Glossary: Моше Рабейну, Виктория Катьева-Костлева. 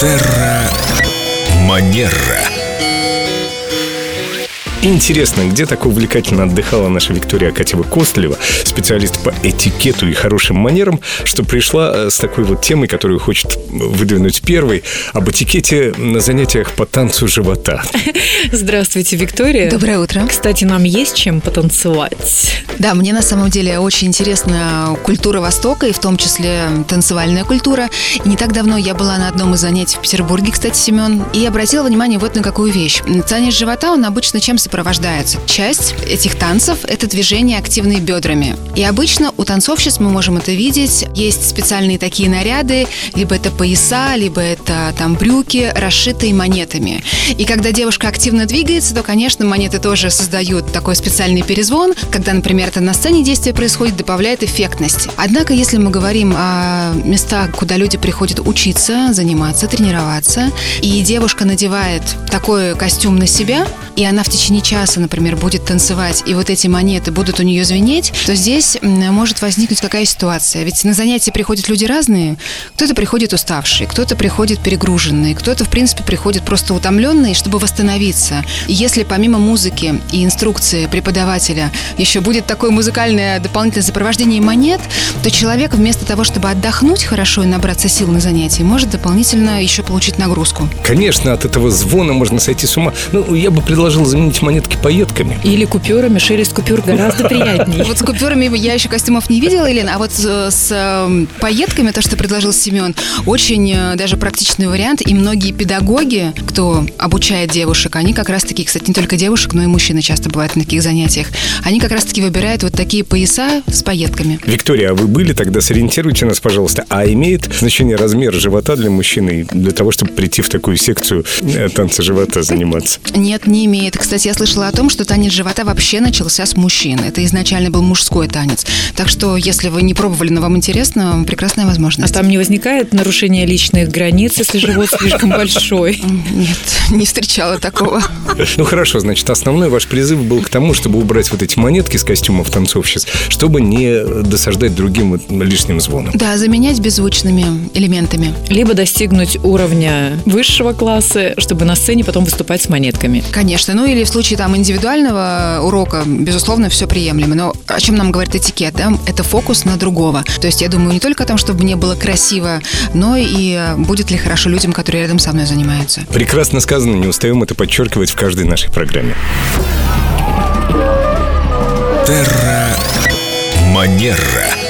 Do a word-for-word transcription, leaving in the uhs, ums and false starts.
Терра Манера. Интересно, где так увлекательно отдыхала наша Виктория Катьева-Костлева, специалист по этикету и хорошим манерам, что пришла с такой вот темой, которую хочет выдвинуть первой, об этикете на занятиях по танцу живота. Здравствуйте, Виктория. Доброе утро. Кстати, нам есть чем потанцевать. Да, мне на самом деле очень интересна культура Востока, и в том числе танцевальная культура. И не так давно я была на одном из занятий в Петербурге, кстати, Семен, и обратила внимание вот на какую вещь. Танец живота, он обычно чем сопровождается. Часть этих танцев – это движение активные бедрами. И обычно у танцовщиц мы можем это видеть. Есть специальные такие наряды, либо это пояса, либо это там брюки, расшитые монетами. И когда девушка активно двигается, то, конечно, монеты тоже создают такой специальный перезвон, когда, например, это на сцене действие происходит, добавляет эффектности. Однако, если мы говорим о местах, куда люди приходят учиться, заниматься, тренироваться, и девушка надевает такой костюм на себя, и она в течение часа, например, будет танцевать, и вот эти монеты будут у нее звенеть, то здесь может возникнуть какая ситуация. Ведь на занятия приходят люди разные. Кто-то приходит уставший, кто-то приходит перегруженный, кто-то, в принципе, приходит просто утомленный, чтобы восстановиться. И если помимо музыки и инструкции преподавателя еще будет такое музыкальное дополнительное сопровождение монет, то человек вместо того, чтобы отдохнуть хорошо и набраться сил на занятии, может дополнительно еще получить нагрузку. Конечно, от этого звона можно сойти с ума. Ну, я бы предложил заменить монетки пайетками. Или купюрами. Шелест купюр гораздо приятнее. Вот с купюрами я еще костюмов не видела, Елена, а вот с пайетками, то, что предложил Семен, очень даже практичный вариант. И многие педагоги, кто обучает девушек, они как раз-таки, кстати, не только девушек, но и мужчины часто бывают на таких занятиях, они как раз-таки выбирают вот такие пояса с пайетками. Виктория, а вы были тогда? Сориентируйте нас, пожалуйста. А имеет значение размер живота для мужчины для того, чтобы прийти в такую секцию танца живота заниматься? Нет, не имеет. Кстати, я слышала о том, что танец живота вообще начался с мужчин. Это изначально был мужской танец. Так что, если вы не пробовали, но вам интересно, прекрасная возможность. А там не возникает нарушение личных границ, если живот слишком большой? Нет, не встречала такого. Ну хорошо, значит, основной ваш призыв был к тому, чтобы убрать вот эти монетки с костюмов танцовщиц, чтобы не досаждать другим лишним звоном. Да, заменять беззвучными элементами. Либо достигнуть уровня высшего класса, чтобы на сцене потом выступать с монетками. Конечно, ну или в случае там индивидуального урока, безусловно, все приемлемо. Но о чем нам говорит этикет, да? Это фокус на другого. То есть я думаю не только о том, чтобы мне было красиво, но и будет ли хорошо людям, которые рядом со мной занимаются. Прекрасно сказано, не устаем это подчеркивать в каждой нашей программе. Терра Манера.